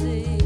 see.